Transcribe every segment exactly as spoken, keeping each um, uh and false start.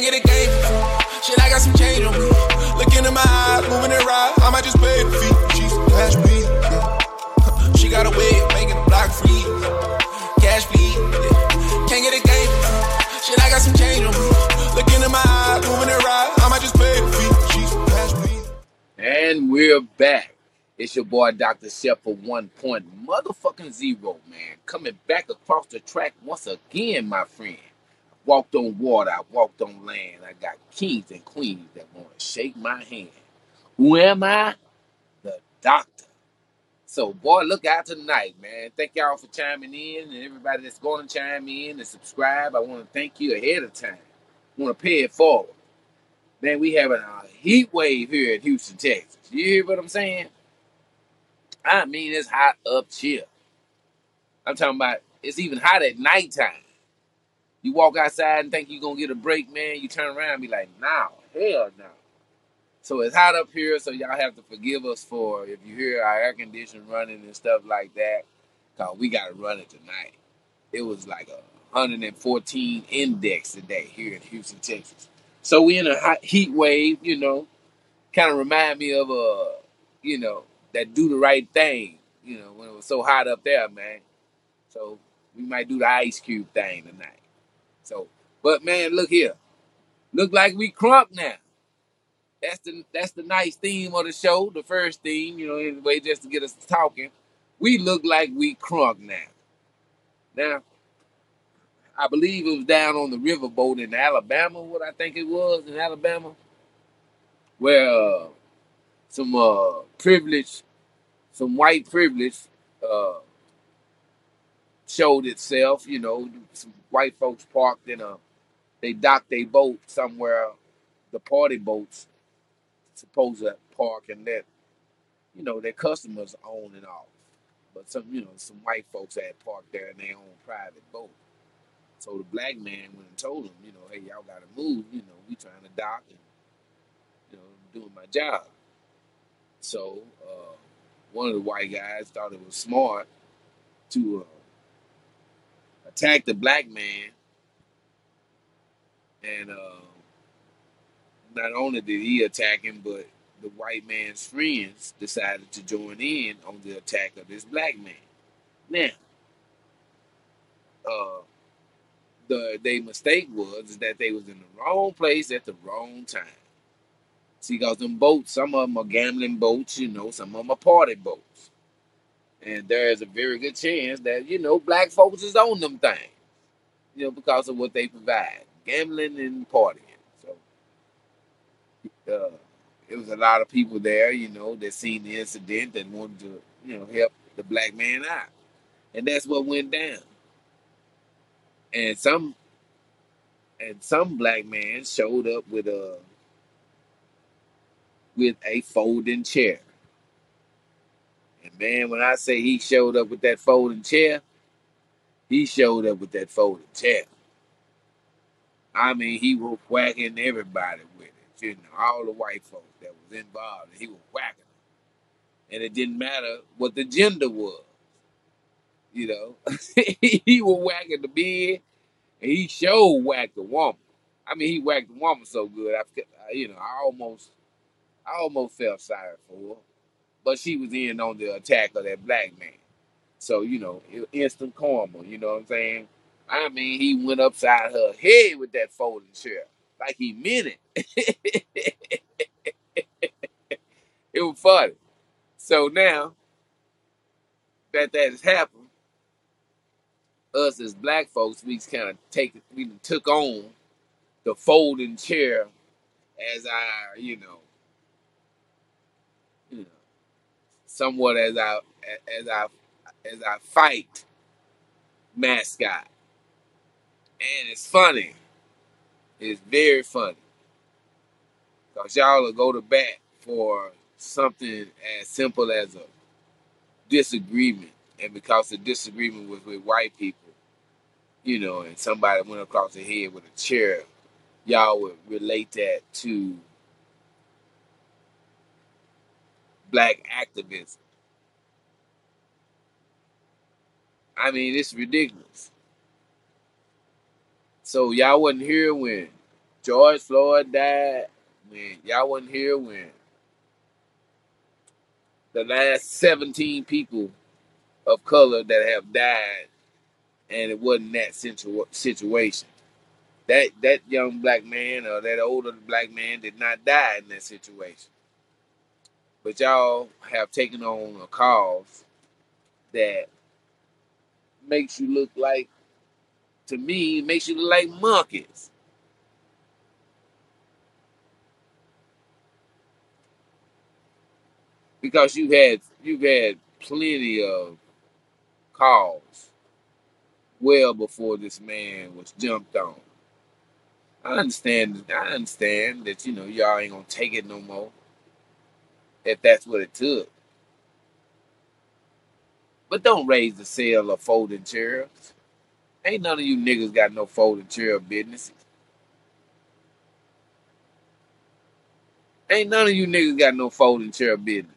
can't get a game. Shit, I got some change on me. Look into my eyes, moving it right. I might just pay the fee. She's cash free. Yeah. She got a way of making the block free. Cash free. Yeah. Can't get a game. Shit, I got some change on me. Look into my eyes, moving it right. I might just pay the fee. She's cash free. And we're back. It's your boy, Doctor Shep, for one point motherfucking zero, man. Coming back across the track once again, my friend. Walked on water, I walked on land. I got kings and queens that want to shake my hand. Who am I? The doctor. So, boy, look out tonight, man. Thank y'all for chiming in, and everybody that's going to chime in and subscribe. I want to thank you ahead of time. I want to pay it forward. Man, we having a heat wave here in Houston, Texas. You hear what I'm saying? I mean, it's hot up here. I'm talking about it's even hot at nighttime. You walk outside and think you're going to get a break, man. You turn around and be like, nah, hell no. So it's hot up here, so y'all have to forgive us for if you hear our air conditioning running and stuff like that, because we got to run it tonight. It was like a one hundred fourteen index today here in Houston, Texas. So we in a hot heat wave, you know. Kind of remind me of, uh, you know, that do the right thing, you know, when it was so hot up there, man. So we might do the Ice Cube thing tonight. So, but man, look here. Look like we crunk now. That's the that's the nice theme of the show, the first theme, you know, anyway, just to get us talking. We look like we crunk now. Now, I believe it was down on the riverboat in Alabama, what I think it was in Alabama, where uh, some uh, privilege, some white privilege uh, showed itself, you know, some white folks parked in a, they docked their boat somewhere, the party boats supposed to park and let, you know, their customers on and off. But some, you know, some white folks had parked there in their own private boat. So the black man went and told them, you know, hey, y'all got to move, you know, we trying to dock and, you know, doing my job. So uh, one of the white guys thought it was smart to, uh, attacked the black man, and uh, not only did he attack him, but the white man's friends decided to join in on the attack of this black man. Now, uh, the their mistake was that they was in the wrong place at the wrong time. See, because them boats, some of them are gambling boats, you know, some of them are party boats. And there is a very good chance that, you know, black folks is on them things, you know, because of what they provide, gambling and partying. So uh, it was a lot of people there, you know, that seen the incident that wanted to, you know, help the black man out. And that's what went down. And some and some black man showed up with a, with a folding chair. And man, when I say he showed up with that folding chair, he showed up with that folding chair. I mean, he was whacking everybody with it, you know, all the white folks that was involved, and he was whacking them. And it didn't matter what the gender was, you know. He was whacking the bed, and he sure whacked the woman. I mean, he whacked the woman so good, I, you know, I almost, I almost felt sorry for her. But she was in on the attack of that black man. So, you know, instant karma, you know what I'm saying? I mean, he went upside her head with that folding chair. Like he meant it. It was funny. So now that that has happened, us as black folks, we kind of take, we took on the folding chair as our, you know, somewhat as our as our as our fight mascot. And it's funny. It's very funny. Cause y'all will go to bat for something as simple as a disagreement. And because the disagreement was with white people, you know, and somebody went across the head with a chair, y'all would relate that to black activism. I mean, it's ridiculous. So y'all wasn't here when George Floyd died when y'all wasn't here, when the last seventeen people of color that have died, and it wasn't that situ- situation. That that young black man or that older black man did not die in that situation. But y'all have taken on a cause that makes you look like, to me, makes you look like monkeys. Because you've had, you've had plenty of calls well before this man was jumped on. I understand, I understand that, you know, y'all ain't gonna take it no more if that's what it took. But don't raise the sale of folding chairs. Ain't none of you niggas got no folding chair businesses. Ain't none of you niggas got no folding chair business.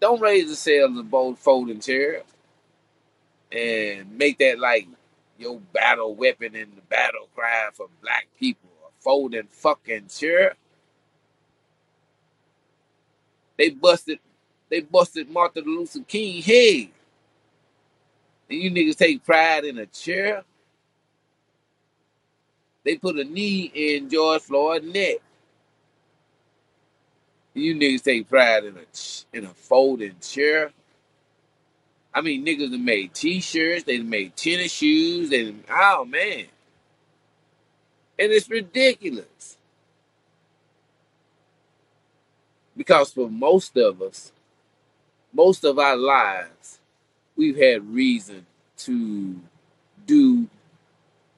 Don't raise the sales of both folding chairs and make that like your battle weapon and the battle cry for black people. A folding fucking chair. They busted, they busted Martin Luther King head. And you niggas take pride in a chair. They put a knee in George Floyd's neck. You niggas take pride in a in a folding chair. I mean, niggas have made T-shirts, they made tennis shoes, they done, oh man, and it's ridiculous because for most of us, most of our lives, we've had reason to do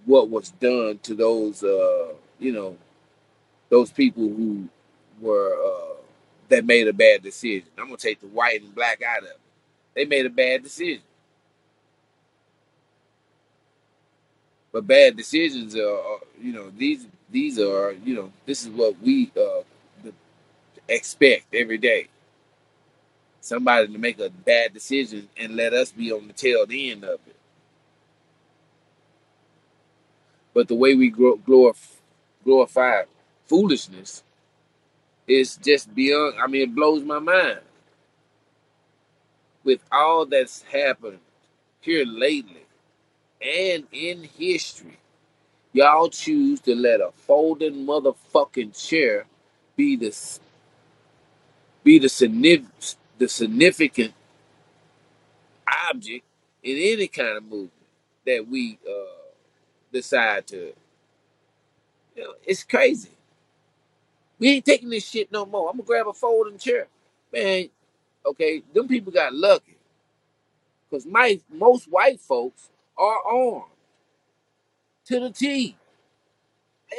what was done to those, uh, you know, those people who were uh, that made a bad decision. I'm gonna take the white and black out of it. They made a bad decision. But bad decisions are, are, you know, these these are, you know, this is what we uh, expect every day. Somebody to make a bad decision and let us be on the tail end of it. But the way we glorify, glorify foolishness is just beyond, I mean, it blows my mind. With all that's happened here lately and in history, y'all choose to let a folding motherfucking chair be the be the significant the significant object in any kind of movement that we uh, decide to. You know, it's crazy. We ain't taking this shit no more. I'm gonna grab a folding chair, man. Okay, them people got lucky, because my most white folks are armed to the T.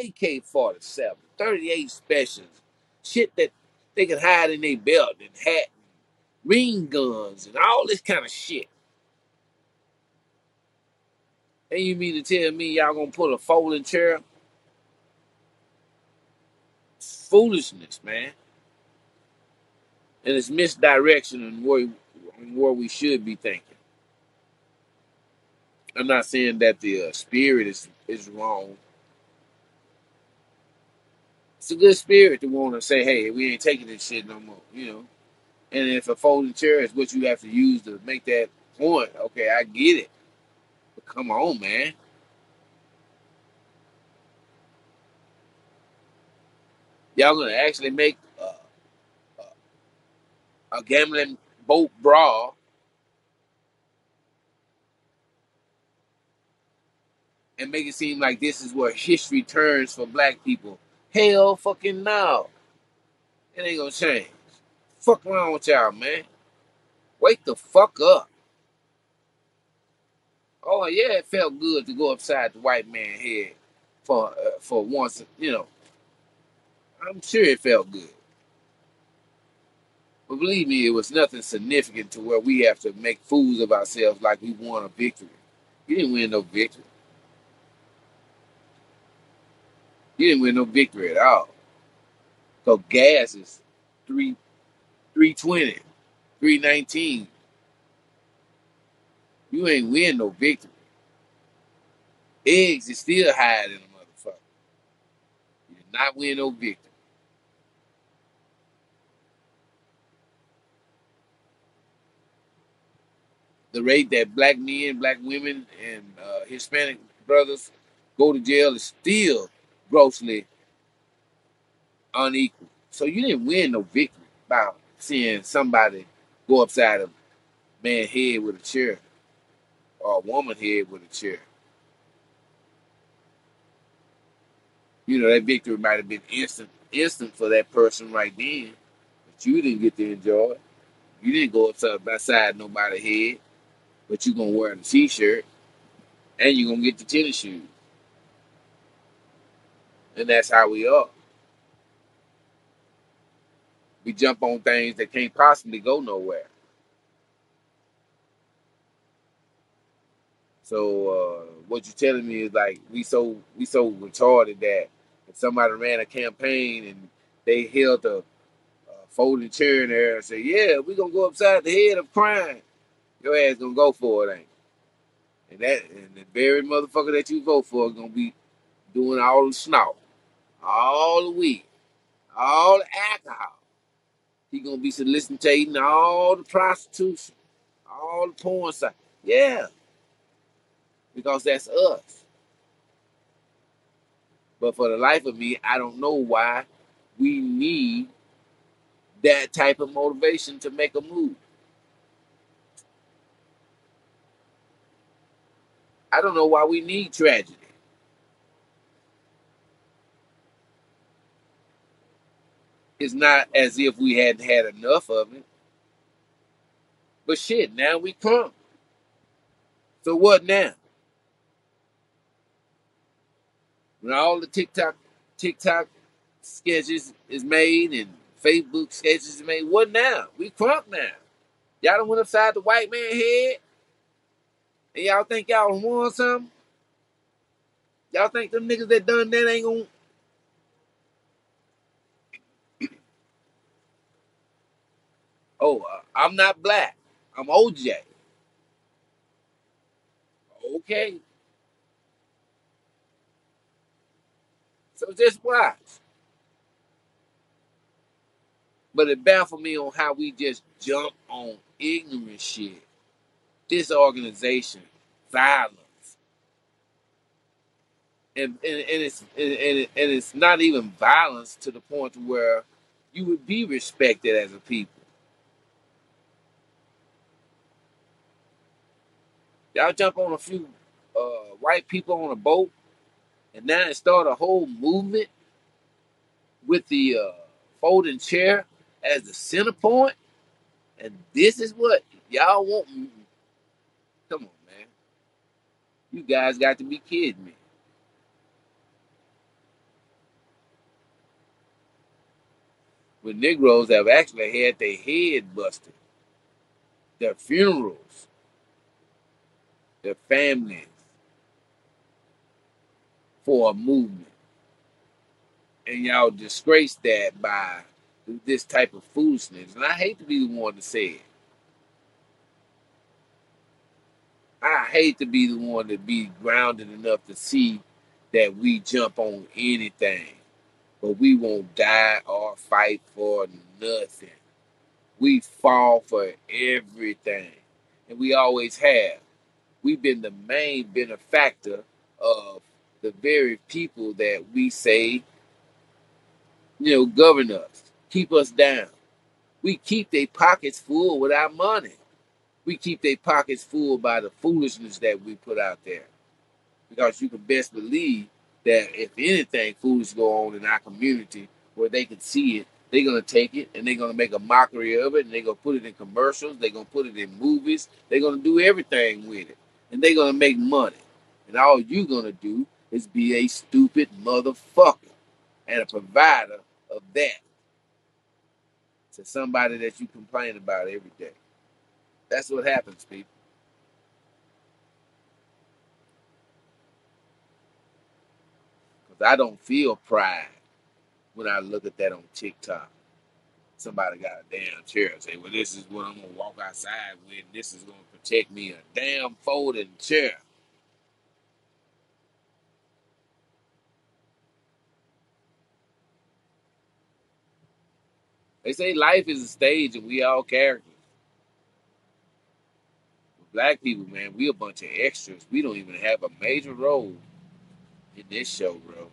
A K forty-seven, thirty-eight specials, shit that they can hide in their belt and hat, and ring guns, and all this kind of shit. And you mean to tell me y'all gonna pull a folding chair? It's foolishness, man. And it's misdirection and where, where we should be thinking. I'm not saying that the uh, spirit is, is wrong. It's a good spirit to want to say, hey, we ain't taking this shit no more, you know. And if a folding chair is what you have to use to make that point, okay, I get it. But come on, man. Y'all going to actually make a gambling boat brawl and make it seem like this is where history turns for black people. Hell fucking no. It ain't gonna change. Fuck wrong with y'all, man. Wake the fuck up. Oh yeah, it felt good to go upside the white man's head for uh, for once, you know. I'm sure it felt good. But believe me, it was nothing significant to where we have to make fools of ourselves like we won a victory. You didn't win no victory. You didn't win no victory at all. So gas is three, three twenty, three nineteen. You ain't win no victory. Eggs is still higher than a motherfucker. not win no victory. The rate that black men, black women, and uh, Hispanic brothers go to jail is still grossly unequal. So you didn't win no victory by seeing somebody go upside a man's head with a chair or a woman's head with a chair. You know, that victory might have been instant, instant for that person right then, but you didn't get to enjoy it. You didn't go upside beside nobody's head. But you're going to wear the t-shirt and you're going to get the tennis shoes. And that's how we are. We jump on things that can't possibly go nowhere. So uh, what you're telling me is like we so we so retarded that if somebody ran a campaign and they held a, a folding chair in there and said, yeah, we're going to go upside the head of crime. Your ass gonna go for it, ain't it? And that and the very motherfucker that you vote for is gonna be doing all the snort, all the weed, all the alcohol. He gonna be soliciting all the prostitution, all the porn stuff. Yeah. Because that's us. But for the life of me, I don't know why we need that type of motivation to make a move. I don't know why we need tragedy. It's not as if we hadn't had enough of it. But shit, now we come. So what now? When all the TikTok TikTok sketches is made and Facebook sketches is made, what now? We crunk now. Y'all done went upside the white man's head? And y'all think y'all won something? Y'all think them niggas that done that ain't gonna... oh, uh, I'm not black. I'm O J. Okay. So just watch. But it baffled me on how we just jump on ignorant shit. Disorganization, violence, and and, and it's and, and, it, and it's not even violence to the point where you would be respected as a people. Y'all jump on a few uh, white people on a boat, and now it start a whole movement with the uh, folding chair as the center point, and this is what y'all want. Come on, man. You guys got to be kidding me. When Negroes have actually had their head busted, their funerals, their families, for a movement. And y'all disgrace that by this type of foolishness. And I hate to be the one to say it. I hate to be the one to be grounded enough to see that we jump on anything, but we won't die or fight for nothing. We fall for everything, and we always have. We've been the main benefactor of the very people that we say, you know, govern us, keep us down. We keep their pockets full with our money. We keep their pockets full by the foolishness that we put out there. Because you can best believe that if anything foolish go on in our community where they can see it, they're going to take it and they're going to make a mockery of it and they're going to put it in commercials, they're going to put it in movies, they're going to do everything with it. And they're going to make money. And all you're going to do is be a stupid motherfucker and a provider of that to somebody that you complain about every day. That's what happens, people. Because I don't feel pride when I look at that on TikTok. Somebody got a damn chair and say, well, this is what I'm going to walk outside with. This is going to protect me, a damn folding chair. They say life is a stage and we all characters. Black people, man, we a bunch of extras. We don't even have a major role in this show, bro.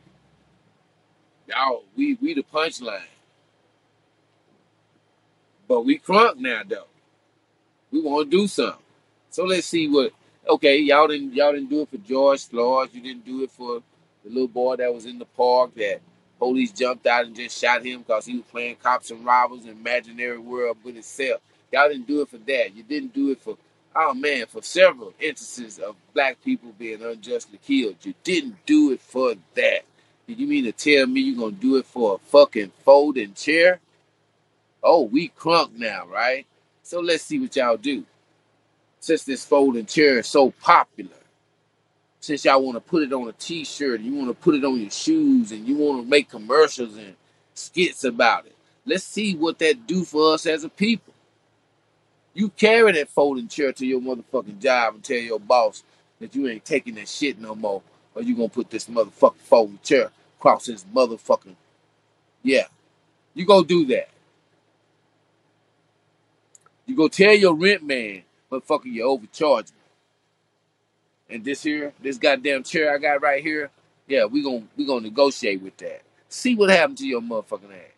Y'all, we, we the punchline. But we crunk now, though. We want to do something. So let's see what... Okay, y'all didn't, y'all didn't do it for George Floyd. You didn't do it for the little boy that was in the park that police jumped out and just shot him because he was playing cops and robbers in an imaginary world with itself. Y'all didn't do it for that. You didn't do it for... Oh, man, for several instances of black people being unjustly killed. You didn't do it for that. Did you mean to tell me you're going to do it for a fucking folding chair? Oh, we crunk now, right? So let's see what y'all do. Since this folding chair is so popular, since y'all want to put it on a T-shirt, and you want to put it on your shoes, and you want to make commercials and skits about it, let's see what that do for us as a people. You carry that folding chair to your motherfucking job and tell your boss that you ain't taking that shit no more, or you gonna put this motherfucking folding chair across his motherfucking... Yeah. You go do that. You go tell your rent man, motherfucker, you overcharged me. And this here, this goddamn chair I got right here, yeah, we gonna, we gonna negotiate with that. See what happened to your motherfucking ass.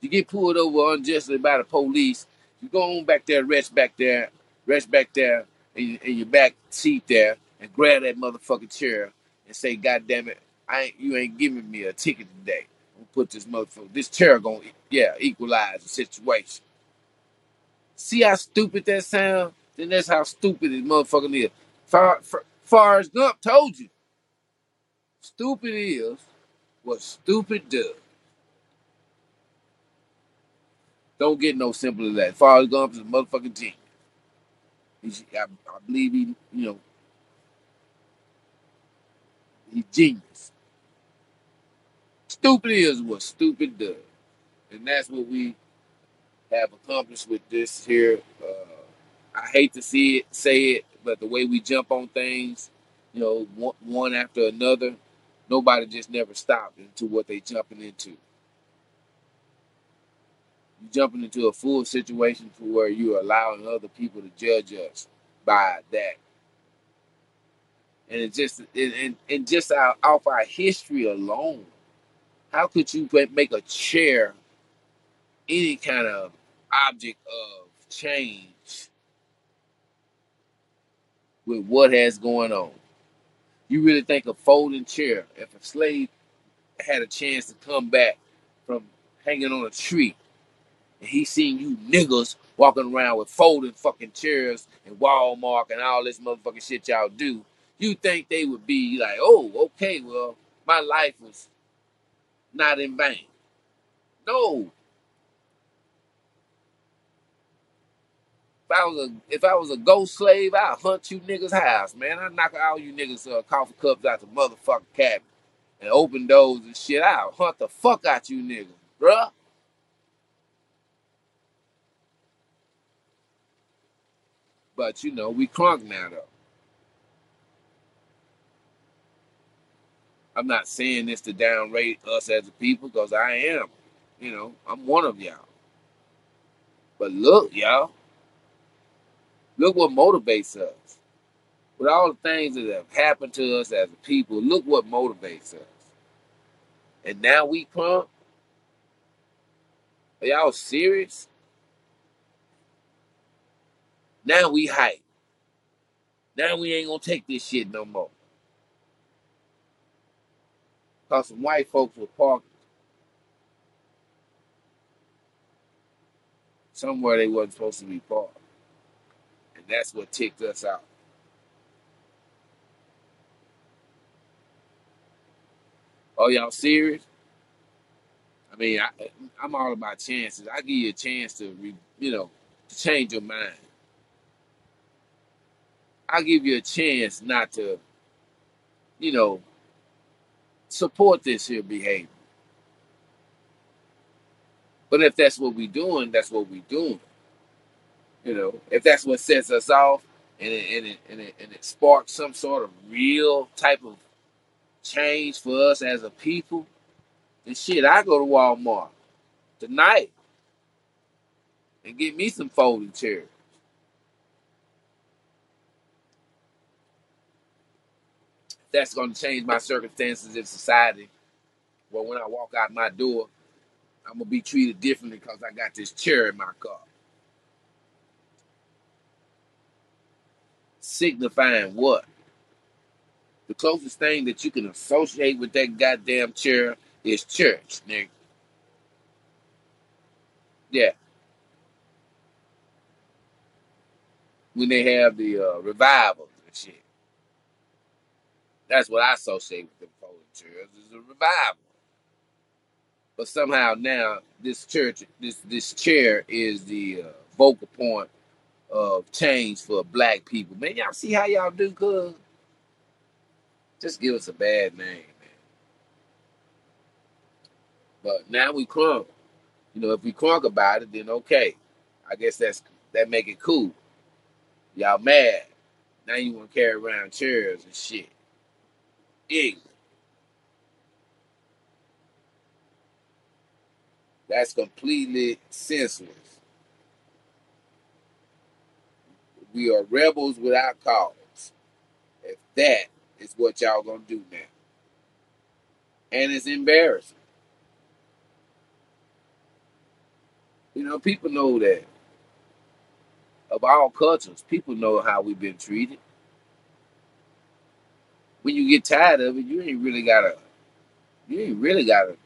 You get pulled over unjustly by the police. You go on back there, rest back there, rest back there in, in your back seat there, and grab that motherfucking chair and say, God damn it, I ain't, you ain't giving me a ticket today. I'm gonna put this motherfucker, this chair gonna, yeah, equalize the situation. See how stupid that sound? Then that's how stupid this motherfucker is. Far, far, Forrest Gump told you. Stupid is what stupid does. Don't get no simpler than that. Forrest Gump is a motherfucking genius. He's, I, I believe he, you know, he's genius. Stupid is what stupid does. And that's what we have accomplished with this here. Uh, I hate to see it, say it, but the way we jump on things, you know, one, one after another, nobody just never stopped into what they jumping into. You're jumping into a full situation to where you're allowing other people to judge us by that. And it just and, and just our, off our history alone, how could you make a chair any kind of object of change with what has going on? You really think a folding chair, if a slave had a chance to come back from hanging on a tree, and he seen you niggas walking around with folding fucking chairs and Walmart and all this motherfucking shit y'all do, you think they would be like, oh, okay, well, my life was not in vain. No. If I was a, if I was a ghost slave, I'd hunt you niggas' house, man. I'd knock all you niggas' uh, coffee cups out the motherfucking cabinet and open those and shit. I'll hunt the fuck out you niggas, bruh. But, you know, we crunk now, though. I'm not saying this to downrate us as a people, because I am. You know, I'm one of y'all. But look, y'all. Look what motivates us. With all the things that have happened to us as a people, look what motivates us. And now we crunk? Are y'all serious? Now we hype. Now we ain't gonna take this shit no more. Cause some white folks were parked somewhere they wasn't supposed to be parked. And that's what ticked us out. Oh, y'all serious? I mean, I, I'm all about chances. I give you a chance to, re, you know, to change your mind. I'll give you a chance not to, you know, support this here behavior. But if that's what we're doing, that's what we're doing. You know, if that's what sets us off and it, and it, and it, and it sparks some sort of real type of change for us as a people, then shit, I go to Walmart tonight and get me some folding chairs. That's going to change my circumstances in society. Well, when I walk out my door, I'm going to be treated differently because I got this chair in my car. Signifying what? The closest thing that you can associate with that goddamn chair is church, nigga. Yeah. When they have the uh, revivals and shit. That's what I associate with them folding chairs, is a revival. But somehow now this church, this this chair is the uh, vocal point of change for black people. Man, y'all see how y'all do, cuz? Just give us a bad name, man. But now we crunk. You know, if we crunk about it, then okay. I guess that's that make it cool. Y'all mad. Now you want to carry around chairs and shit. Ignorant. That's completely senseless. We are rebels without cause. If that is what y'all gonna do now. And it's embarrassing. You know, people know that. Of all cultures, people know how we've been treated. When you get tired of it, you ain't really gotta, you ain't really gotta,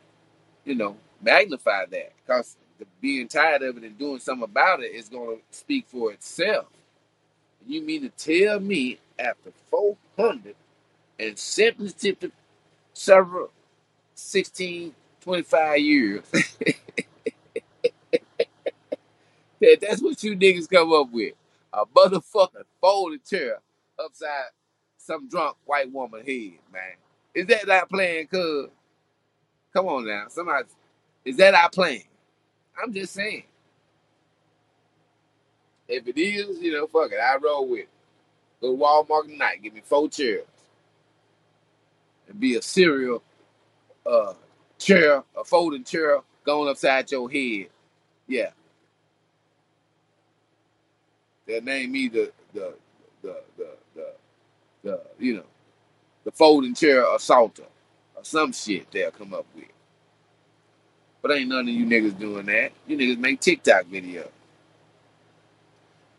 you know, magnify that. Because the being tired of it and doing something about it is gonna speak for itself. You mean to tell me after four hundred and seventy to several sixteen, twenty-five years that that's what you niggas come up with? A motherfucking folded chair upside some drunk white woman head, man. Is that our plan, cuz? Come on now. Somebody, is that our plan? I'm just saying. If it is, you know, fuck it. I roll with it. Go to Walmart tonight. Give me four chairs. And be a serial uh, chair, a folding chair going upside your head. Yeah. They'll name me the, the, the, the, the, the, you know, the folding chair assaulter or some shit they'll come up with. But ain't none of you niggas doing that. You niggas make TikTok videos.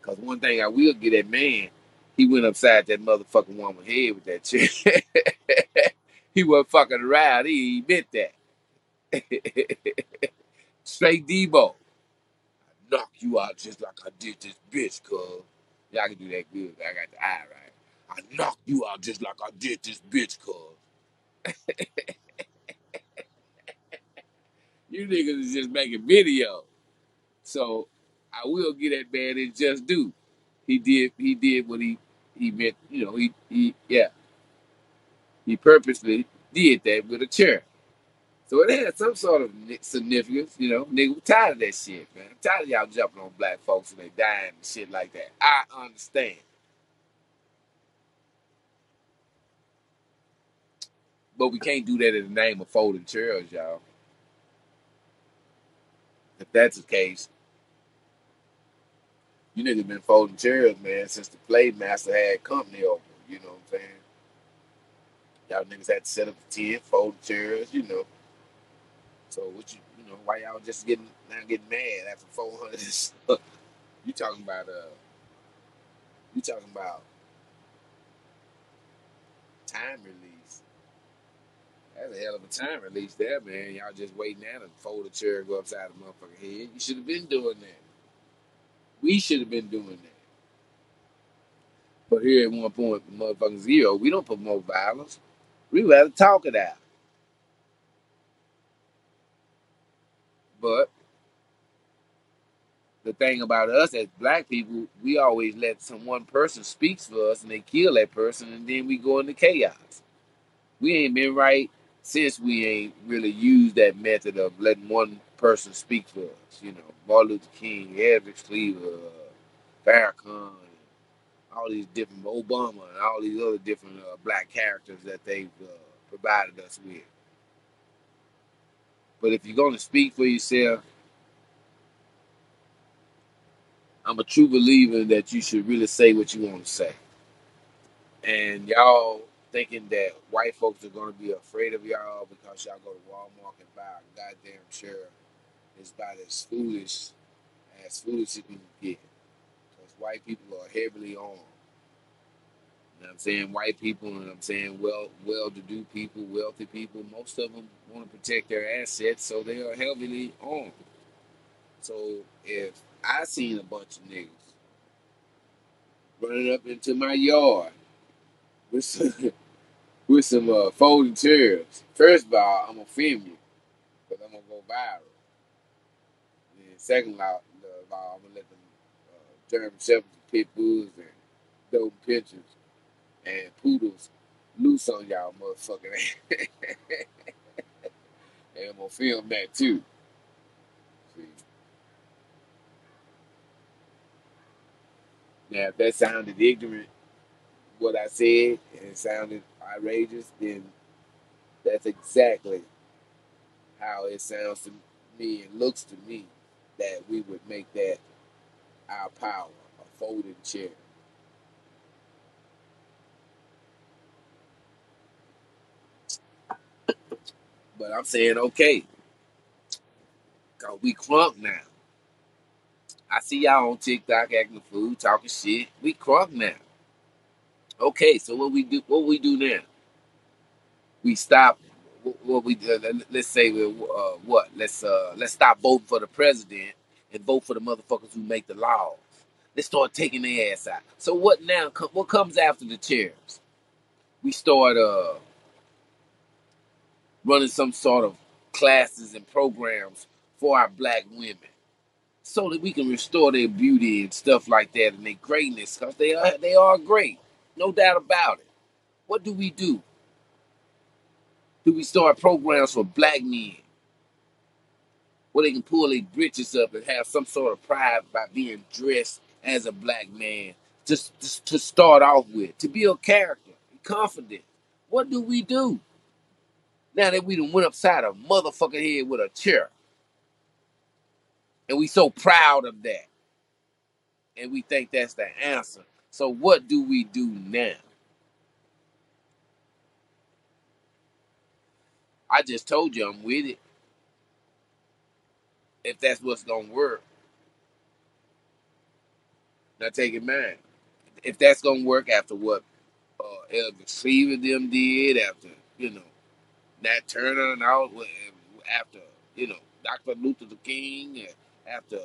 Because one thing I will get at, man, he went upside that motherfucking woman's head with that chair. He wasn't fucking around. He meant that. Straight Debo. I knock you out just like I did this bitch, cuz. Y'all can do that good. I got the eye right. I knocked you out just like I did this bitch, cuz. You niggas is just making video. So I will get that man in just due. He did he did what he, he meant, you know, he he yeah. He purposely did that with a chair. So it had some sort of significance, you know. Nigga, we're tired of that shit, man. I'm tired of y'all jumping on black folks and they dying and shit like that. I understand. But we can't do that in the name of folding chairs, y'all. If that's the case, you niggas been folding chairs, man, since the Playmaster had company over. You know what I'm saying? Y'all niggas had to set up the tent, folding chairs, you know. So what you, you know, why y'all just getting now getting mad after four hundred? you talking about uh, you talking about time release? That's a hell of a time release there, man. Y'all just waiting at him, fold a chair, go upside the motherfucking head. You should have been doing that. We should have been doing that. But here at one point, motherfucking zero, we don't promote violence. We rather talk it out. But the thing about us as black people, we always let some one person speak for us and they kill that person and then we go into chaos. We ain't been right since we ain't really used that method of letting one person speak for us. You know, Martin Luther King, Edward Cleaver, uh, Farrakhan, all these different, Obama, and all these other different uh, black characters that they've uh, provided us with. But if you're going to speak for yourself, I'm a true believer that you should really say what you want to say. And y'all thinking that white folks are going to be afraid of y'all because y'all go to Walmart and buy a goddamn chair is about as foolish as foolish as you can get. Because white people are heavily armed. You know what I'm saying? White people, and I'm saying well, well-to-do people, wealthy people, most of them want to protect their assets, so they are heavily armed. So if I seen a bunch of niggas running up into my yard with some, with some uh, folding chairs, first of all, I'm going to film you because I'm going to go viral. And second of all, I'm going to let them uh, German Shepherds, pit bulls, and dope pictures and poodles loose on y'all motherfucking ass. And I'm gonna film that too. See? Now, if that sounded ignorant, what I said, and it sounded outrageous, then that's exactly how it sounds to me and looks to me that we would make that our power, a folding chair. But I'm saying, okay, because we crunk now. I see y'all on TikTok acting the fool, talking shit. We crunk now. Okay, so what we do What we do now? We stop. What we do, let's say, uh, what? Let's uh, let's stop voting for the president and vote for the motherfuckers who make the laws. Let's start taking their ass out. So what now? What comes after the chairs? We start... Uh, running some sort of classes and programs for our black women so that we can restore their beauty and stuff like that and their greatness, because they are, they are great, no doubt about it. What do we do? Do we start programs for black men where they can pull their britches up and have some sort of pride by being dressed as a black man just, just to start off with, to build character and confidence? What do we do? Now that we done went upside a motherfucking head with a chair. And we so proud of that. And we think that's the answer. So what do we do now? I just told you I'm with it. If that's what's going to work. Now take it man. If that's going to work after what uh, Elder Cleaver them did, after, you know, Nat Turner and all, after, you know, Doctor Luther King, and after, uh,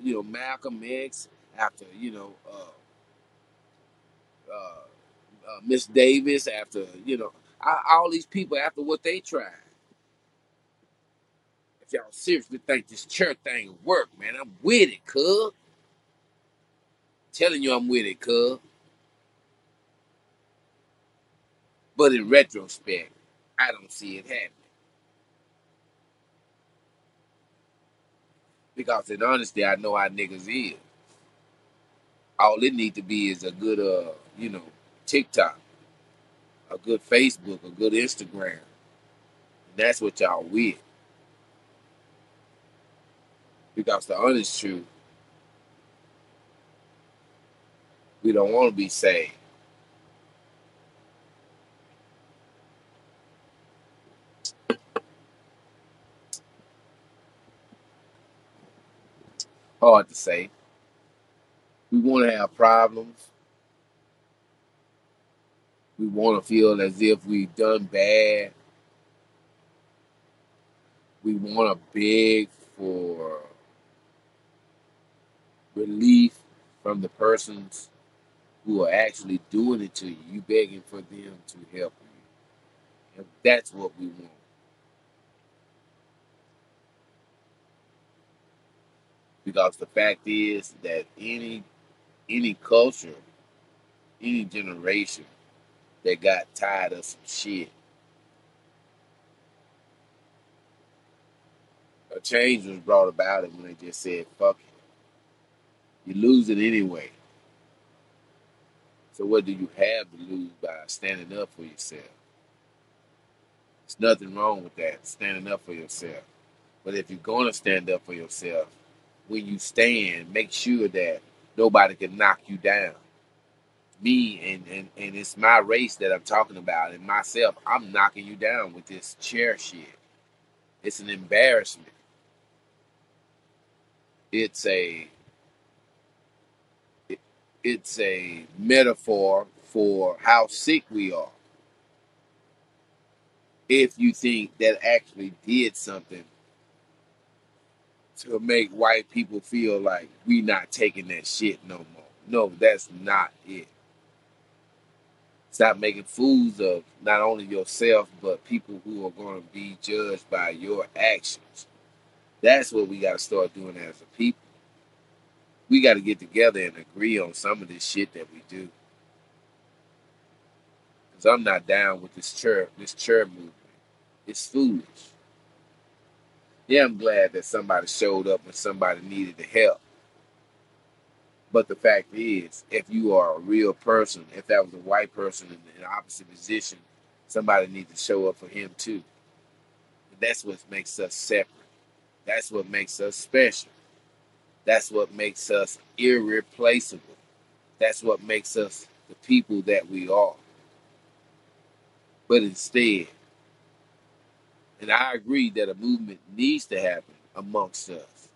you know, Malcolm X, after, you know, uh, uh, uh, Miss Davis, after, you know, I, all these people, after what they tried. If y'all seriously think this church thing work, man, I'm with it, cuz. Telling you I'm with it, cuz. But in retrospect, I don't see it happening. Because in honesty, I know how niggas is. All it need to be is a good, uh, you know, TikTok, a good Facebook, a good Instagram. And that's what y'all with. Because the honest truth, we don't want to be saved. Hard to say. We want to have problems. We want to feel as if we've done bad. We want to beg for relief from the persons who are actually doing it to you. You begging for them to help you. And that's what we want. Because the fact is that any any culture, any generation that got tired of some shit, a change was brought about it when they just said, fuck it. You lose it anyway. So what do you have to lose by standing up for yourself? There's nothing wrong with that, standing up for yourself. But if you're going to stand up for yourself, when you stand, make sure that nobody can knock you down. Me and, and, and it's my race that I'm talking about, and myself, I'm knocking you down with this chair shit. It's an embarrassment. It's a it, it's a metaphor for how sick we are. If you think that actually did something to make white people feel like we not taking that shit no more. No, that's not it. Stop making fools of not only yourself, but people who are going to be judged by your actions. That's what we got to start doing as a people. We got to get together and agree on some of this shit that we do. Because I'm not down with this chair, this chair movement. It's foolish. Yeah, I'm glad that somebody showed up when somebody needed the help. But the fact is, if you are a real person, if that was a white person in the opposite position, somebody needs to show up for him too. And that's what makes us separate. That's what makes us special. That's what makes us irreplaceable. That's what makes us the people that we are. But instead, and I agree that a movement needs to happen amongst us.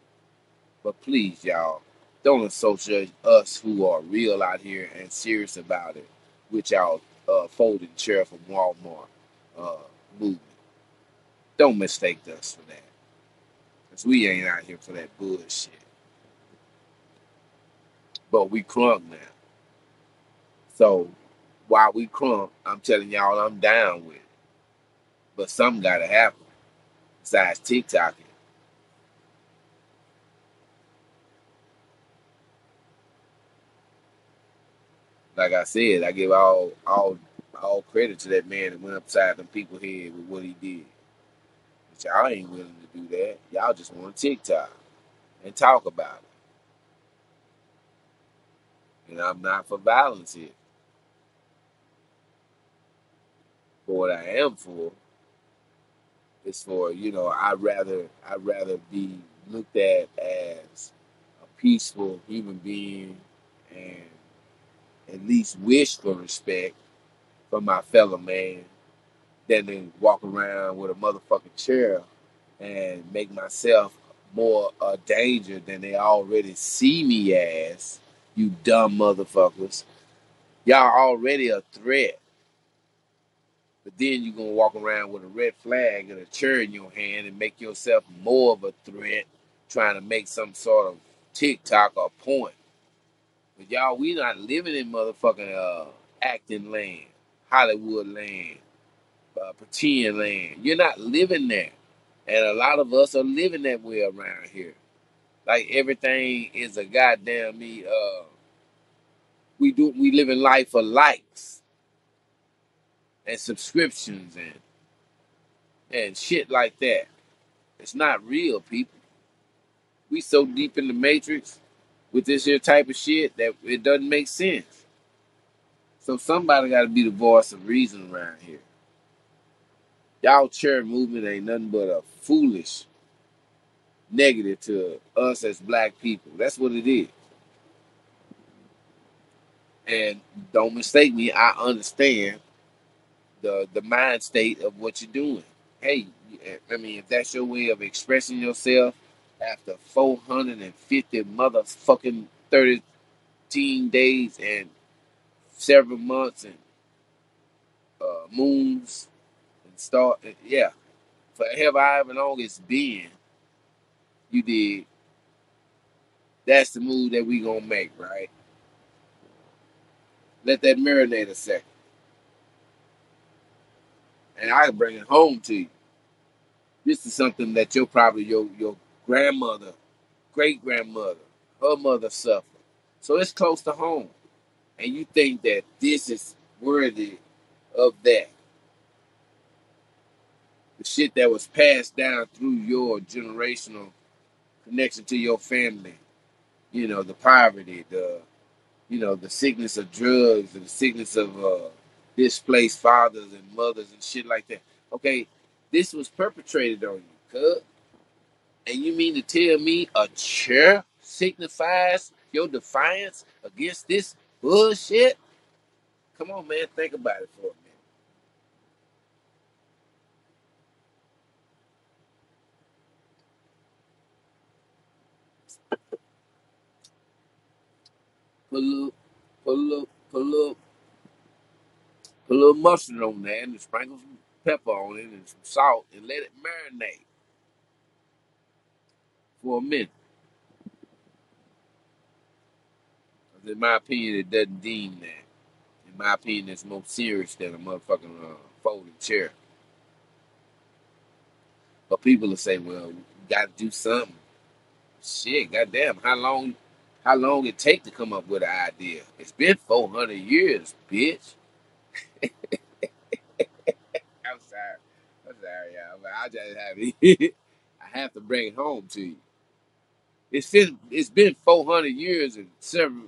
But please, y'all, don't associate us who are real out here and serious about it with y'all uh, folding chair from Walmart uh, movement. Don't mistake us for that. Because we ain't out here for that bullshit. But we crunk now. So while we crunk, I'm telling y'all I'm down with it. But something got to happen besides TikToking. Like I said, I give all all all credit to that man that went upside them people's head with what he did. But y'all ain't willing to do that. Y'all just want to TikTok and talk about it. And I'm not for violence here. But what I am for is for, you know, I'd rather I'd rather be looked at as a peaceful human being and at least wish for respect for my fellow man than to walk around with a motherfucking chair and make myself more a danger than they already see me as, you dumb motherfuckers. Y'all already a threat. But then you're going to walk around with a red flag and a chair in your hand and make yourself more of a threat trying to make some sort of TikTok or point. But y'all, we not living in motherfucking uh, acting land, Hollywood land, uh, pretend land. You're not living there. And a lot of us are living that way around here. Like everything is a goddamn me. Uh, we do we live in life for likes and subscriptions and and shit like that. It's not real, people. We so deep in the matrix with this here type of shit that it doesn't make sense. So somebody got to be the voice of reason around here. Y'all chair movement ain't nothing but a foolish negative to us as black people. That's what it is. And don't mistake me, I understand the, the mind state of what you're doing. Hey, I mean, if that's your way of expressing yourself, after four hundred fifty motherfucking thirteen days and several months and uh, moons and start, yeah, for however long it's been, you did. That's the move that we gonna make, right? Let that marinate a second, and I can bring it home to you. This is something that you're probably your your grandmother, great-grandmother, her mother suffered. So it's close to home. And you think that this is worthy of that. The shit that was passed down through your generational connection to your family. You know, the poverty, the, you know, the sickness of drugs, and the sickness of uh, displaced fathers and mothers and shit like that. Okay, this was perpetrated on you, cuz. And you mean to tell me a chair signifies your defiance against this bullshit? Come on, man, think about it for a minute. Pull up, pull up, pull up, put a little mustard on there and sprinkle some pepper on it and some salt and let it marinate for a minute. In my opinion, it doesn't deem that. In my opinion, it's more serious than a motherfucking uh, folding chair. But people will say, well, you gotta do something. Shit, goddamn, how long how long it take to come up with an idea? It's been four hundred years, bitch. I'm sorry. I'm sorry, y'all. I just have it. I have to bring it home to you. It's been, it's been four hundred years and several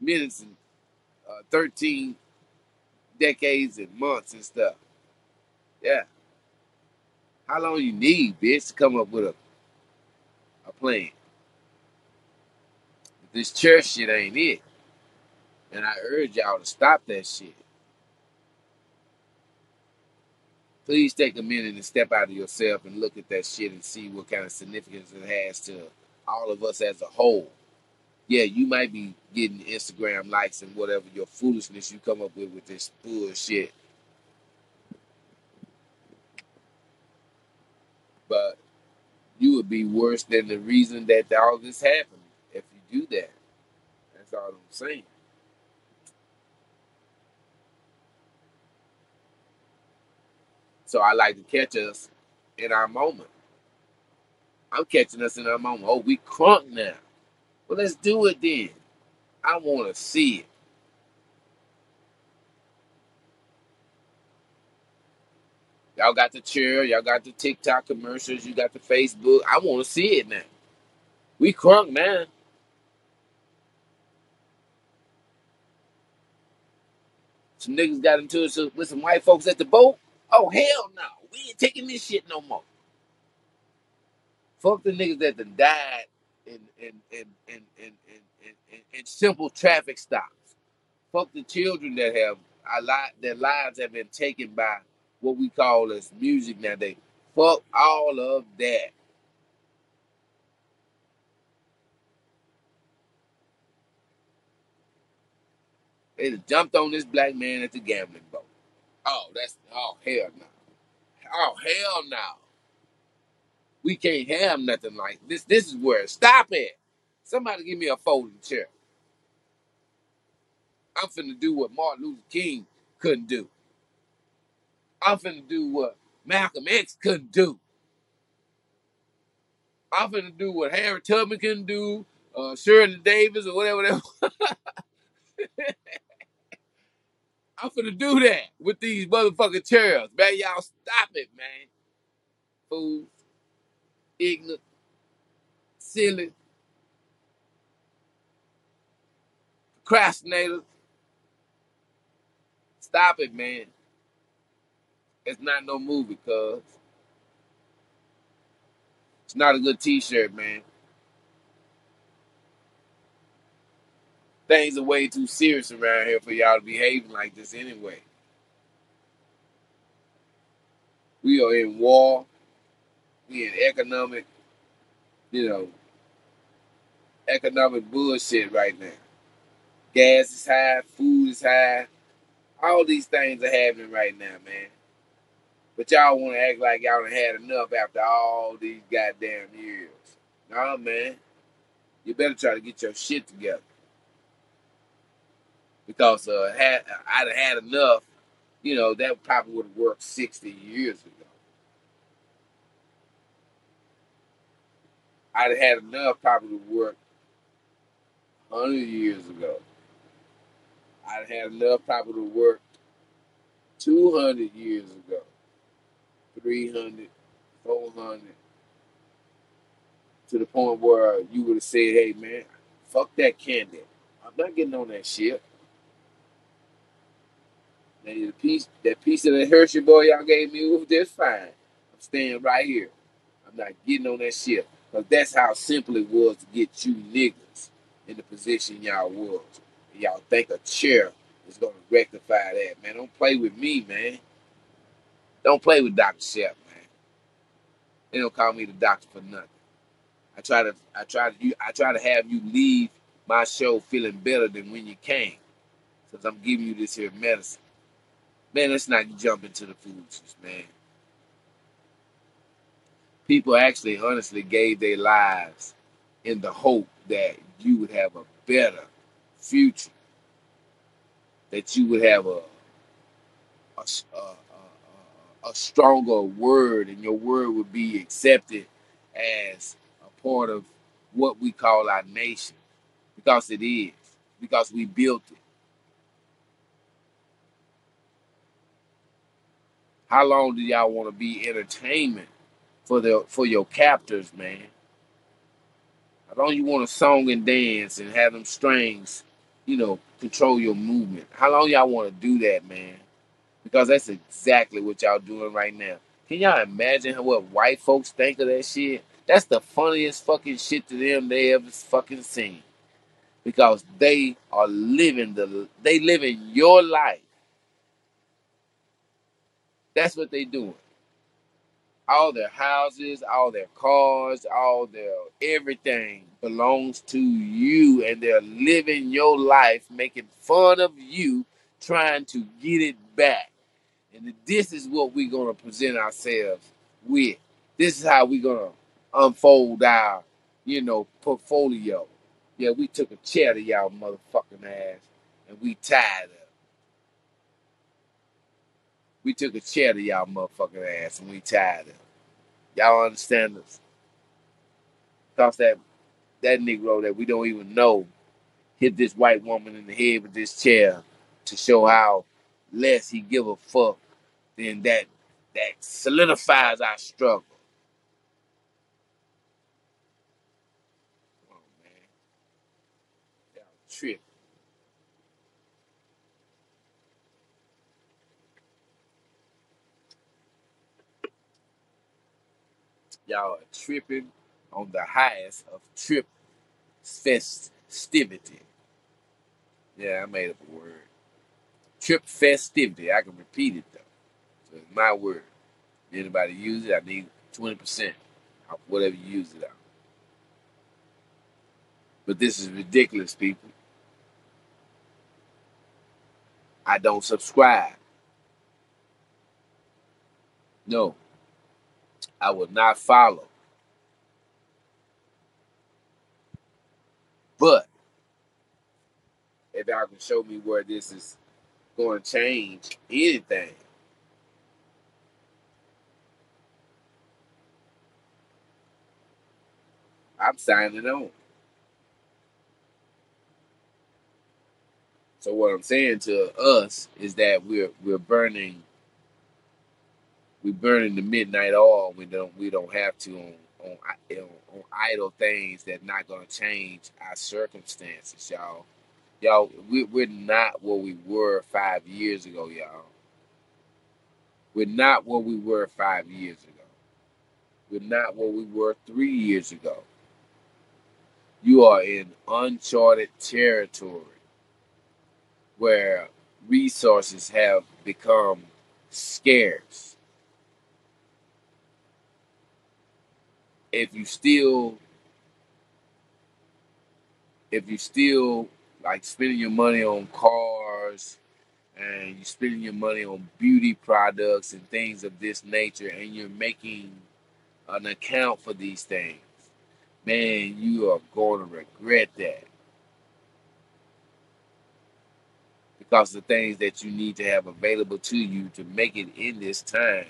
minutes and uh, thirteen decades and months and stuff. Yeah. How long you need, bitch, to come up with a a plan? This church shit ain't it. And I urge y'all to stop that shit. Please take a minute and step out of yourself and look at that shit and see what kind of significance it has to all of us as a whole. Yeah, you might be getting Instagram likes and whatever your foolishness you come up with with this bullshit. But you would be worse than the reason that all this happened if you do that. That's all I'm saying. So I like to catch us in our moment. I'm catching us in our moment. Oh, we crunk now. Well, let's do it then. I want to see it. Y'all got the chair. Y'all got the TikTok commercials. You got the Facebook. I want to see it now. We crunk now. Some niggas got into it with some white folks at the boat. Oh, hell no. We ain't taking this shit no more. Fuck the niggas that done died in, in, in, in, in, in, in, in, in simple traffic stops. Fuck the children that have, our li their lives have been taken by what we call as music nowadays. Fuck all of that. They done jumped on this black man at the gambling boat. Oh, that's, oh, hell no. Oh, hell no. We can't have nothing like this. This is where, stop it. Somebody give me a folding chair. I'm finna do what Martin Luther King couldn't do. I'm finna do what Malcolm X couldn't do. I'm finna do what Harry Tubman couldn't do, uh, Shirley Davis or whatever that was. I'm finna do that with these motherfucking chairs, man. Y'all stop it, man. Fool, ignorant, silly, procrastinator. Stop it, man. It's not no movie, cuz. It's not a good t-shirt, man. Things are way too serious around here for y'all to be behaving like this anyway. We are in war. We in economic, you know, economic bullshit right now. Gas is high. Food is high. All these things are happening right now, man. But y'all want to act like y'all done had enough after all these goddamn years. Nah, man. You better try to get your shit together. Because uh, had I'd have had enough, you know, that probably would have worked sixty years ago. I'd have had enough probably would have worked one hundred years ago. I'd have had enough probably would have worked two hundred years ago, three hundred, four hundred, to the point where you would have said, hey, man, fuck that candy. I'm not getting on that shit. Now, piece, that piece of the Hershey boy y'all gave me, that's fine. I'm staying right here. I'm not getting on that shit. Because that's how simple it was to get you niggas in the position y'all was. And y'all think a chair is going to rectify that, man. Don't play with me, man. Don't play with Doctor Shep, man. They don't call me the doctor for nothing. I try to, I try to, I try to have you leave my show feeling better than when you came, because I'm giving you this here medicine. Man, let's not jump into the foolishness, man. People actually honestly gave their lives in the hope that you would have a better future, that you would have a a, a, a stronger word, and your word would be accepted as a part of what we call our nation, because it is, because we built it. How long do y'all want to be entertainment for the for your captors, man? How long you want to song and dance and have them strings, you know, control your movement? How long y'all want to do that, man? Because that's exactly what y'all doing right now. Can y'all imagine what white folks think of that shit? That's the funniest fucking shit to them they ever fucking seen. Because they are living the they living your life. That's what they doing. All their houses, all their cars, all their everything belongs to you, and they're living your life, making fun of you, trying to get it back. And this is what we're going to present ourselves with. This is how we're going to unfold our, you know, portfolio. Yeah, we took a chair to y'all motherfucking ass, and we tied up. We took a chair to y'all motherfucking ass, and we tired of it. Y'all understand us? Because that, that Negro that we don't even know hit this white woman in the head with this chair to show how less he give a fuck, then that, that solidifies our struggle. Come on, man. Y'all tripping. Y'all are tripping on the highest of trip festivity. Yeah, I made up a word. Trip festivity. I can repeat it, though. So it's my word. If anybody use it, I need twenty percent of whatever you use it on. But this is ridiculous, people. I don't subscribe. No. I will not follow. But if y'all can show me where this is going to change anything, I'm signing on. So what I'm saying to us is that we're we're burning. We burning the midnight oil when don't, we don't have to on, on, on, on idle things that's not going to change our circumstances, y'all. Y'all, we, we're not where we were five years ago, y'all. We're not where we were five years ago. We're not where we were three years ago. You are in uncharted territory where resources have become scarce. If you still, if you still like spending your money on cars and you're spending your money on beauty products and things of this nature, and you're making an account for these things, man, you are going to regret that. Because the things that you need to have available to you to make it in this time,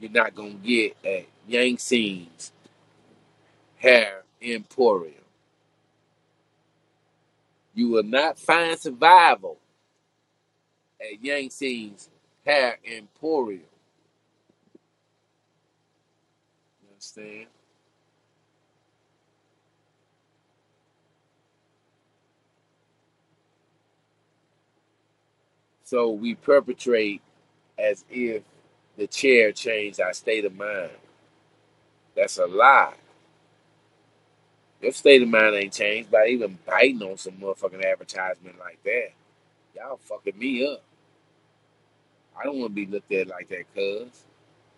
you're not going to get at Yang Scene's Hair Emporium. You will not find survival at Yang Scene's Hair Emporium. You understand? So we perpetrate as if the chair changed our state of mind. That's a lie. Your state of mind ain't changed by even biting on some motherfucking advertisement like that. Y'all fucking me up. I don't want to be looked at like that, cuz.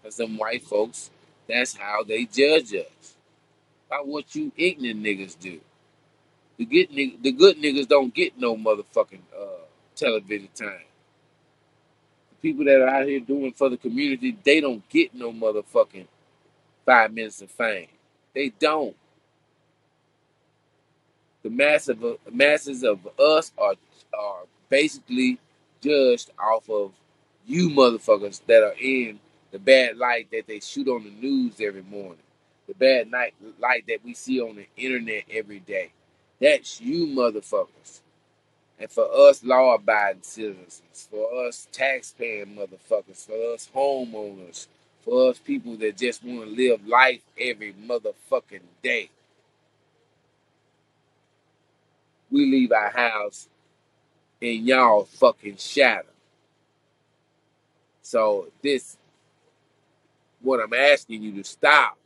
Because them white folks, that's how they judge us. By what you ignorant niggas do. The, get, the good niggas don't get no motherfucking uh, television time. The people that are out here doing for the community, they don't get no motherfucking five minutes of fame. They don't. The massive, masses of us are are basically judged off of you motherfuckers that are in the bad light that they shoot on the news every morning. The bad night light that we see on the internet every day. That's you motherfuckers. And for us law-abiding citizens, for us tax-paying motherfuckers, for us homeowners, for us people that just want to live life every motherfucking day. We leave our house in y'all fucking shadow. So this, what I'm asking you to stop,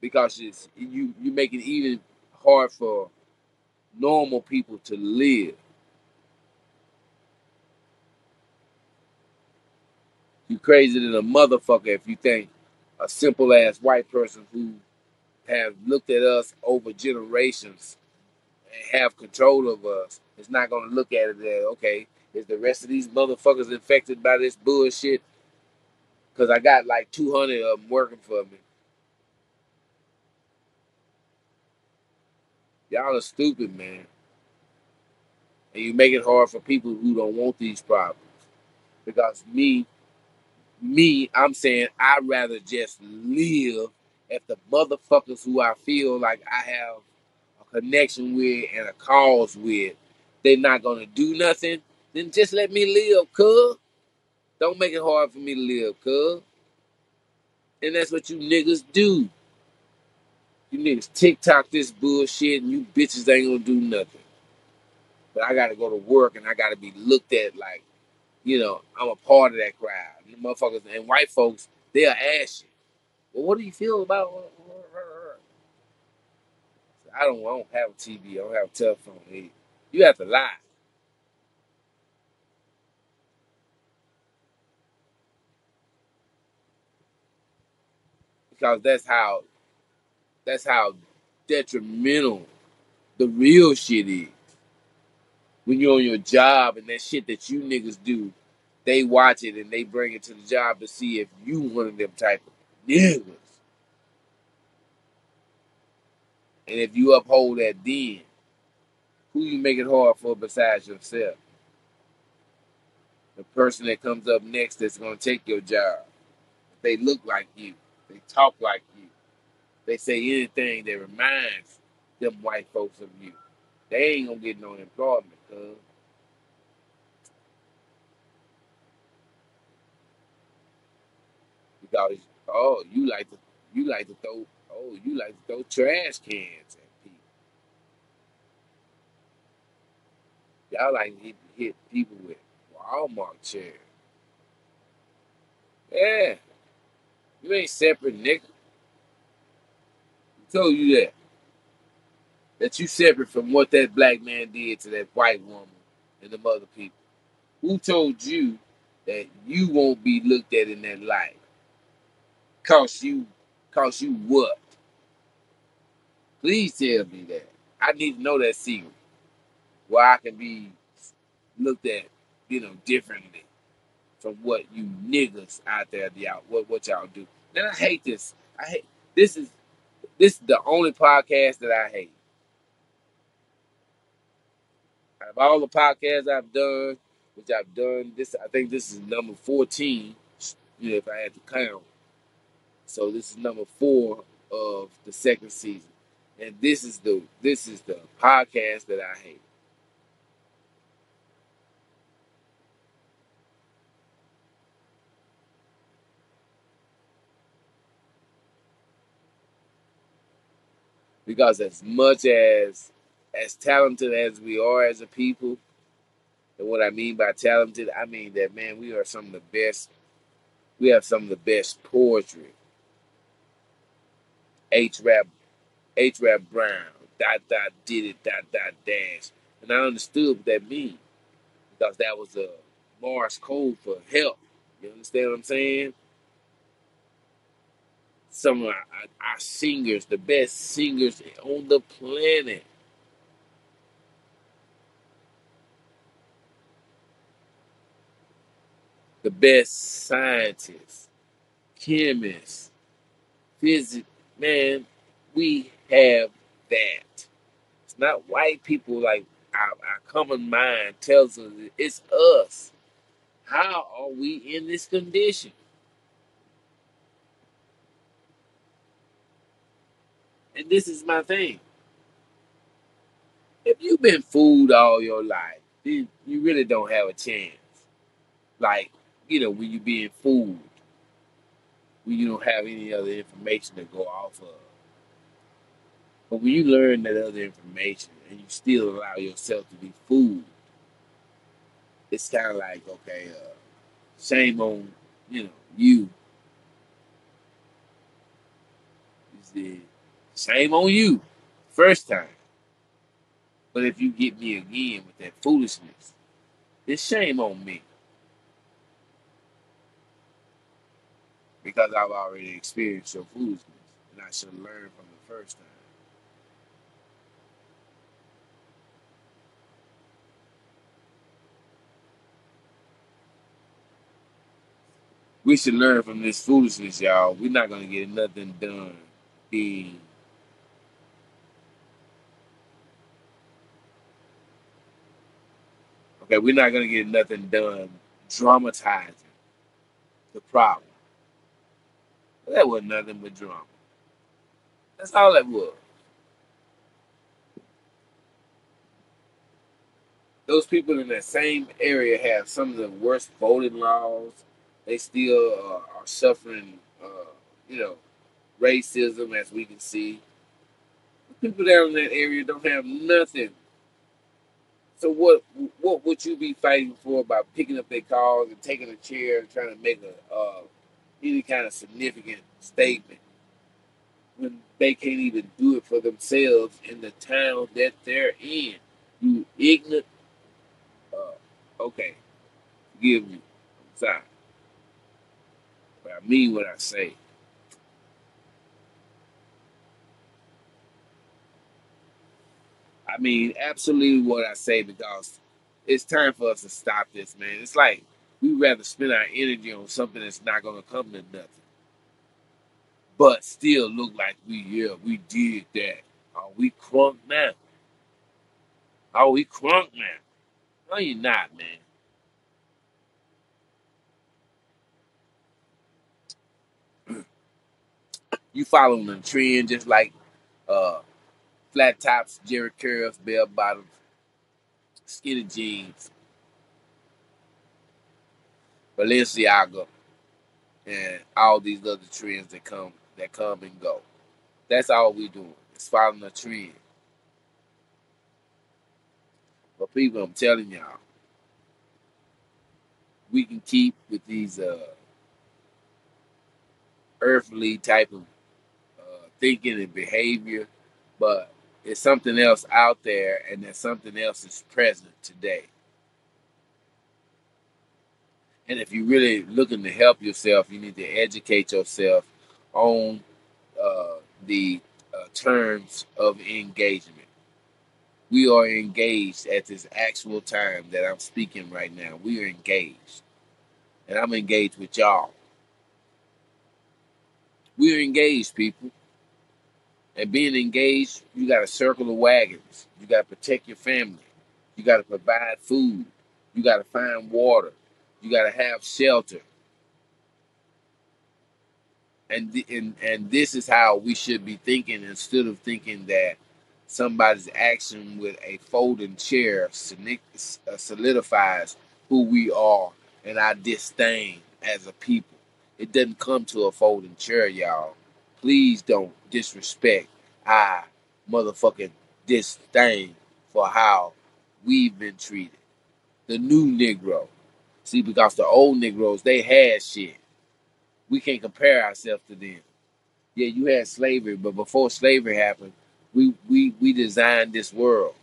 because it's, you you make it even hard for normal people to live. You crazy than a motherfucker if you think a simple ass white person who have looked at us over generations and have control of us is not going to look at it as, okay, is the rest of these motherfuckers infected by this bullshit? Because I got like two hundred of them working for me. Y'all are stupid, man. And you make it hard for people who don't want these problems. Because me, me, I'm saying I'd rather just live if the motherfuckers who I feel like I have a connection with and a cause with, they're not going to do nothing, then just let me live, cuz. Don't make it hard for me to live, cuz. And that's what you niggas do. You niggas TikTok this bullshit and you bitches ain't gonna do nothing. But I gotta go to work and I gotta be looked at like, you know, I'm a part of that crowd. And the motherfuckers and white folks, they'll ask you, well, what do you feel about her? I don't, I don't have a T V. I don't have a telephone. Hey, you have to lie. Because that's how That's how detrimental the real shit is. When you're on your job and that shit that you niggas do, they watch it and they bring it to the job to see if you one of them type of niggas. And if you uphold that then, who you make it hard for besides yourself? The person that comes up next that's going to take your job. They look like you. They talk like you. They say anything that reminds them white folks of you. They ain't gonna get no employment, cuz. Because oh, you like to you like to throw oh you like to throw trash cans at people. Y'all like to hit, hit people with Walmart chairs. Yeah, you ain't separate, nigga. Told you that. That you separate from what that black man did to that white woman and them other people. Who told you that you won't be looked at in that light? Cause you, cause you what? Please tell me that. I need to know that secret. Where I can be looked at, you know, differently from what you niggas out there, y'all, what, what y'all do. Man, I hate this. I hate, this is, This is the only podcast that I hate. Out of all the podcasts I've done, which I've done, this I think this is number fourteen, you know, if I had to count. So this is number four of the second season. And this is the this is the podcast that I hate. Because as much as, as talented as we are as a people, and what I mean by talented, I mean that, man, we are some of the best, we have some of the best poetry. H-Rap, H-Rap Brown, dot, dot, did it, dot, dot, dash. And I understood what that means, because that was a Morse code for help. You understand what I'm saying? Some of our, our singers, the best singers on the planet, the best scientists, chemists, physics, man, we have that. It's not white people. Like our, our common mind tells us it's us. How are we in this condition? And this is my thing. If you've been fooled all your life, you really don't have a chance. Like, you know, when you're being fooled, when you don't have any other information to go off of. But when you learn that other information and you still allow yourself to be fooled, it's kind of like, okay, uh, shame on, you know, you. You see? Shame on you, first time. But if you get me again with that foolishness, it's shame on me. Because I've already experienced your foolishness, and I should learn from the first time. We should learn from this foolishness, y'all. We're not going to get nothing done being Okay, we're not going to get nothing done dramatizing the problem. That was nothing but drama. That's all that was. Those people in that same area have some of the worst voting laws. They still uh, are suffering, uh, you know, racism, as we can see. The people down in that area don't have nothing. So what what would you be fighting for by picking up their cause and taking a chair and trying to make a uh, any kind of significant statement when they can't even do it for themselves in the town that they're in? You ignorant. Uh, okay, forgive me. I'm sorry. But I mean what I say. I mean, absolutely what I say, because it's time for us to stop this, man. It's like we'd rather spend our energy on something that's not going to come to nothing, but still look like we, yeah, we did that. Are we crunk now? Are we crunk now? No, you're not, man. You following the trend just like uh, flat tops, jerry curls, bell bottoms, skinny jeans, Balenciaga, and all these other trends that come that come and go. That's all we doing. It's following a trend. But people, I'm telling y'all, we can keep with these uh, earthly type of uh, thinking and behavior, but there's something else out there, and there's something else is present today. And if you're really looking to help yourself, you need to educate yourself on uh, the uh, terms of engagement. We are engaged at this actual time that I'm speaking right now. We are engaged. And I'm engaged with y'all. We are engaged, people. And being engaged, you got to circle the wagons. You got to protect your family. You got to provide food. You got to find water. You got to have shelter. And, th and, and this is how we should be thinking, instead of thinking that somebody's action with a folding chair solidifies who we are and our disdain as a people. It doesn't come to a folding chair, y'all. Please don't disrespect our motherfucking disdain for how we've been treated. The new Negro. See, because the old Negroes, they had shit. We can't compare ourselves to them. Yeah, you had slavery, but before slavery happened, we designed this world.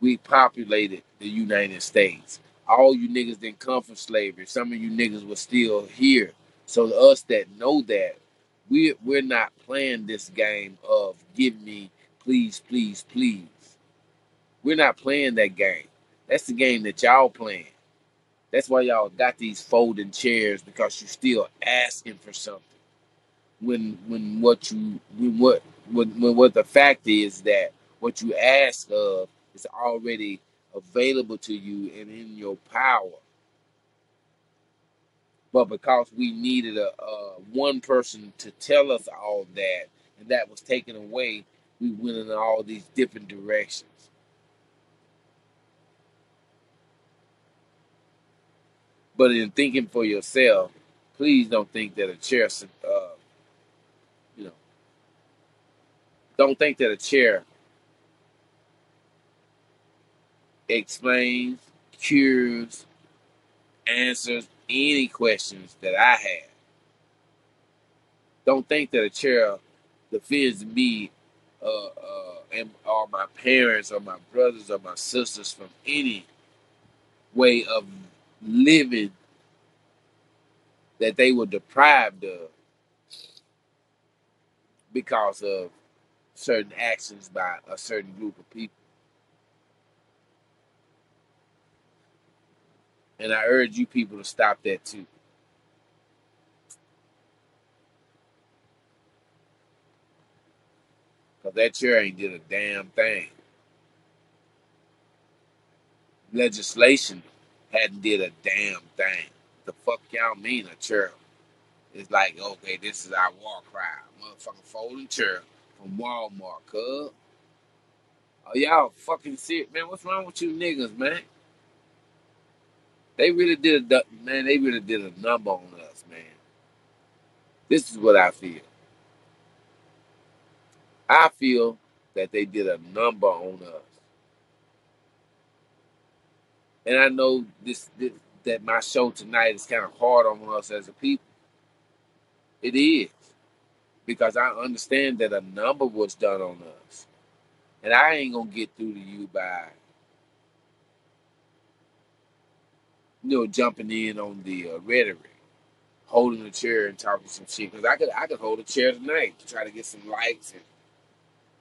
We populated the United States. All you niggas didn't come from slavery. Some of you niggas were still here. So to us that know that, we're, we're not playing this game of give me, please, please, please. We're not playing that game. That's the game that y'all playing. That's why y'all got these folding chairs, because you're still asking for something. When when what you when what when, when what the fact is that what you ask of is already available to you and in your power. But because we needed a, a one person to tell us all that, and that was taken away, we went in all these different directions. But in thinking for yourself, please don't think that a chair, uh, you know, don't think that a chair explains, cures, answers any questions that I have. Don't think that a chair defends me uh, uh, and or my parents or my brothers or my sisters from any way of living that they were deprived of because of certain actions by a certain group of people. And I urge you people to stop that too. Because that chair ain't did a damn thing. Legislation hadn't did a damn thing. The fuck y'all mean a chair? It's like, okay, this is our war cry. Motherfucking folding chair from Walmart, cuz. Oh, y'all fucking serious? Man, what's wrong with you niggas, man? They really did a, man, they really did a number on us, man. This is what I feel. I feel that they did a number on us. And I know this, this that my show tonight is kind of hard on us as a people. It is. Because I understand that a number was done on us. And I ain't going to get through to you by, you know, jumping in on the uh, rhetoric, holding a chair and talking some shit. Because I could, I could hold a chair tonight to try to get some likes and,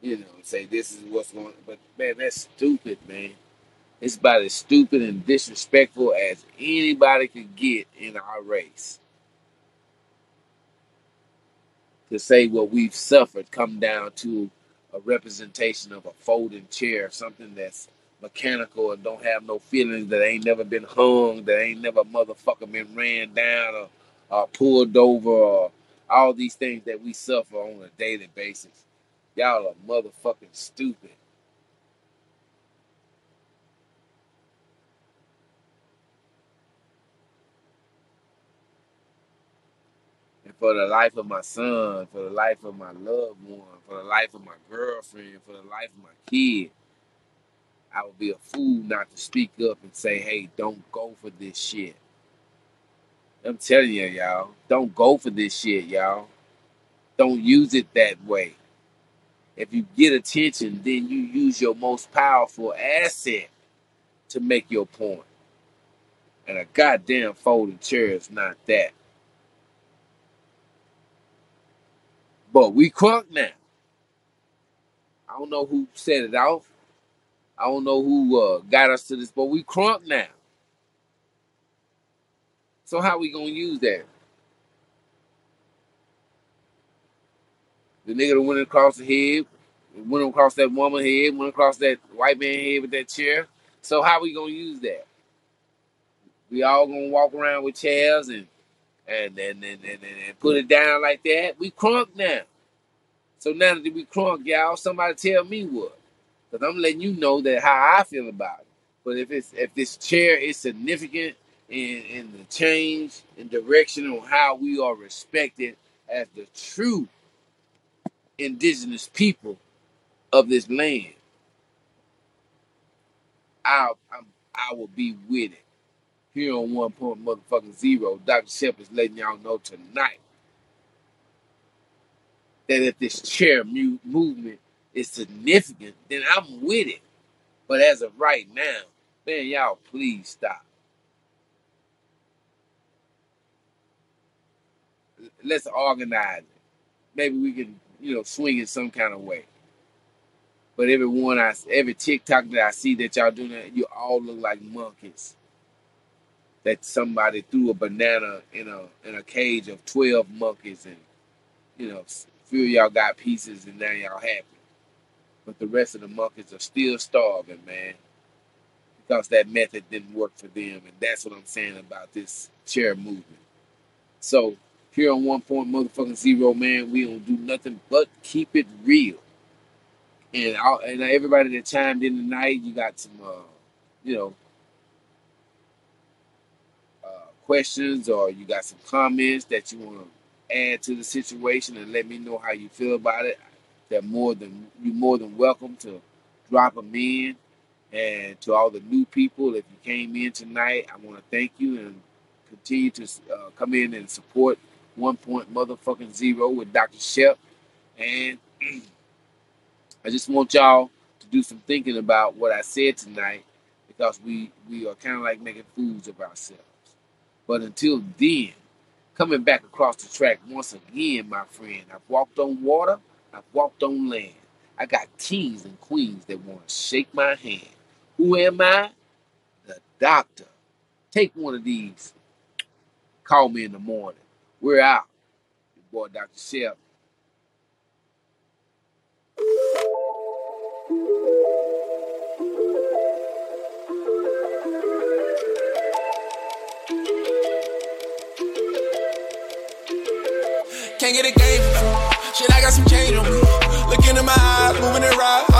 you know, say this is what's going on. But, man, that's stupid, man. It's about as stupid and disrespectful as anybody could get in our race. To say what we've suffered come down to a representation of a folding chair, something that's mechanical and don't have no feelings, that ain't never been hung, that ain't never motherfucker been ran down or, or pulled over, or all these things that we suffer on a daily basis. Y'all are motherfucking stupid. And for the life of my son, for the life of my loved one, for the life of my girlfriend, for the life of my kid, I would be a fool not to speak up and say, hey, don't go for this shit. I'm telling you, y'all, don't go for this shit, y'all. Don't use it that way. If you get attention, then you use your most powerful asset to make your point. And a goddamn folding chair is not that. But we crunk now. I don't know who set it off. I don't know who uh, got us to this, but we crunk now. So how we going to use that? The nigga that went across the head, went across that woman's head, went across that white man's head with that chair. So how we going to use that? We all going to walk around with chairs and and, and, and, and and put it down like that? We crunk now. So now that we crunk, y'all, somebody tell me what. Because I'm letting you know that how I feel about it. But if it's if this chair is significant in, in the change and direction on how we are respected as the true indigenous people of this land, I I'm, I will be with it. Here on One Point Motherfucking Zero, Doctor Shepard's letting y'all know tonight that if this chair movement is significant, then I'm with it. But as of right now, man, y'all please stop. Let's organize it. Maybe we can, you know, swing in some kind of way. But everyone, I, every TikTok that I see that y'all doing that, you all look like monkeys. That somebody threw a banana in a in a cage of twelve monkeys, and you know, a few of y'all got pieces, and now y'all happy. But the rest of the monkeys are still starving, man, because that method didn't work for them, and that's what I'm saying about this chair movement. So here on One Point Motherfucking Zero, man, we don't do nothing but keep it real. And all, and everybody that chimed in tonight, you got some, uh, you know, uh, questions, or you got some comments that you want to add to the situation, and let me know how you feel about it. That more than you're more than welcome to drop them in. And to all the new people, if you came in tonight, I want to thank you and continue to uh, come in and support One Point Motherfucking Zero with Doctor Shep. And I just want y'all to do some thinking about what I said tonight, because we, we are kind of like making fools of ourselves. But until then, coming back across the track once again, my friend, I've walked on water, I've walked on land. I got kings and queens that want to shake my hand. Who am I? The doctor. Take one of these. Call me in the morning. We're out. Your boy, Doctor Shep. Can't get a game for you. Shit, I got some change on me. Look into my eyes, moving and ride.